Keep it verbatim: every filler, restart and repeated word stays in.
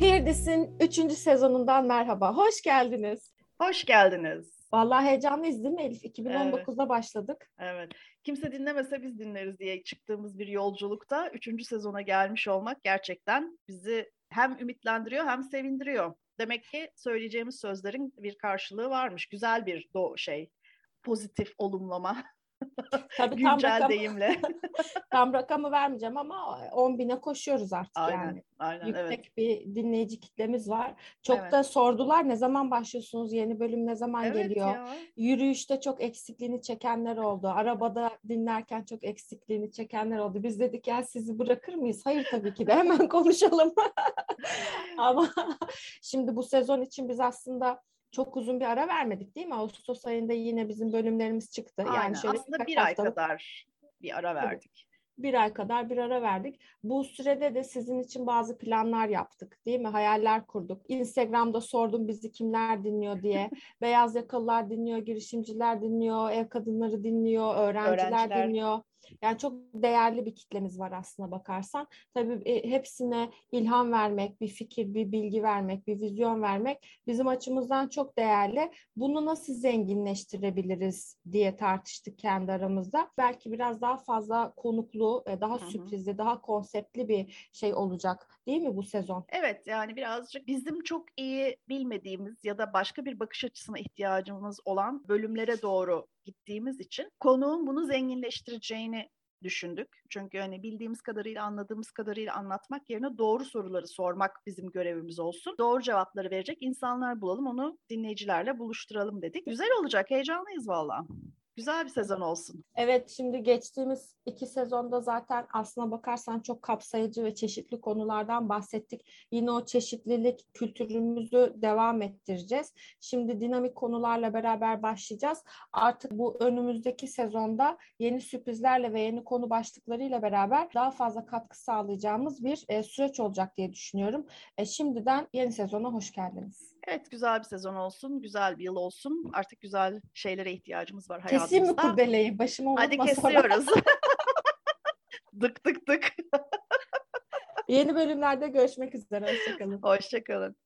Hirdis'in üçüncü sezonundan merhaba. Hoş geldiniz. Hoş geldiniz. Vallahi heyecanlıyız değil mi Elif? iki bin on dokuzda evet. Başladık. Evet. Kimse dinlemese biz dinleriz diye çıktığımız bir yolculukta üçüncü sezona gelmiş olmak gerçekten bizi hem ümitlendiriyor hem sevindiriyor. Demek ki söyleyeceğimiz sözlerin bir karşılığı varmış. Güzel bir do- şey, pozitif olumlama. Tabii güncel tam rakam, deyimle. Tam rakamı vermeyeceğim ama on bine koşuyoruz artık aynen, yani. Aynen, Yüksek evet. bir dinleyici kitlemiz var. Çok evet. da sordular, ne zaman başlıyorsunuz, yeni bölüm ne zaman evet geliyor? Ya. Yürüyüşte çok eksikliğini çekenler oldu. Arabada dinlerken çok eksikliğini çekenler oldu. Biz dedik ya sizi bırakır mıyız? Hayır tabii ki de hemen konuşalım. Ama şimdi bu sezon için biz aslında çok uzun bir ara vermedik değil mi? Ağustos ayında yine bizim bölümlerimiz çıktı. Aynen. Yani şöyle aslında bir ay kadar bir ara verdik. Bir ay kadar bir ara verdik. Bu sürede de sizin için bazı planlar yaptık değil mi? Hayaller kurduk. Instagram'da sordum bizi kimler dinliyor diye. Beyaz yakalılar dinliyor, girişimciler dinliyor, ev kadınları dinliyor, öğrenciler, öğrenciler dinliyor. Yani çok değerli bir kitlemiz var aslına bakarsan. Tabii hepsine ilham vermek, bir fikir, bir bilgi vermek, bir vizyon vermek bizim açımızdan çok değerli. Bunu nasıl zenginleştirebiliriz diye tartıştık kendi aramızda. Belki biraz daha fazla konuklu, daha Hı-hı. sürprizli, daha konseptli bir şey olacak değil mi bu sezon? Evet, yani birazcık bizim çok iyi bilmediğimiz ya da başka bir bakış açısına ihtiyacımız olan bölümlere doğru gittiğimiz için konuğun bunu zenginleştireceğini düşündük. Çünkü hani bildiğimiz kadarıyla, anladığımız kadarıyla anlatmak yerine doğru soruları sormak bizim görevimiz olsun. Doğru cevapları verecek insanlar bulalım, onu dinleyicilerle buluşturalım dedik. Güzel olacak, heyecanlıyız vallahi. Güzel bir sezon olsun. Evet, şimdi geçtiğimiz iki sezonda zaten aslına bakarsan çok kapsayıcı ve çeşitli konulardan bahsettik. Yine o çeşitlilik kültürümüzü devam ettireceğiz. Şimdi dinamik konularla beraber başlayacağız. Artık bu önümüzdeki sezonda yeni sürprizlerle ve yeni konu başlıklarıyla beraber daha fazla katkı sağlayacağımız bir e, süreç olacak diye düşünüyorum. E, şimdiden yeni sezona hoş geldiniz. Evet, güzel bir sezon olsun, güzel bir yıl olsun. Artık güzel şeylere ihtiyacımız var hayatımızda. Keseyim mi kubbeleyi? Başıma unutma. Hadi kesiyoruz. Dık dık dık. Yeni bölümlerde görüşmek üzere. Hoşçakalın. Hoşçakalın.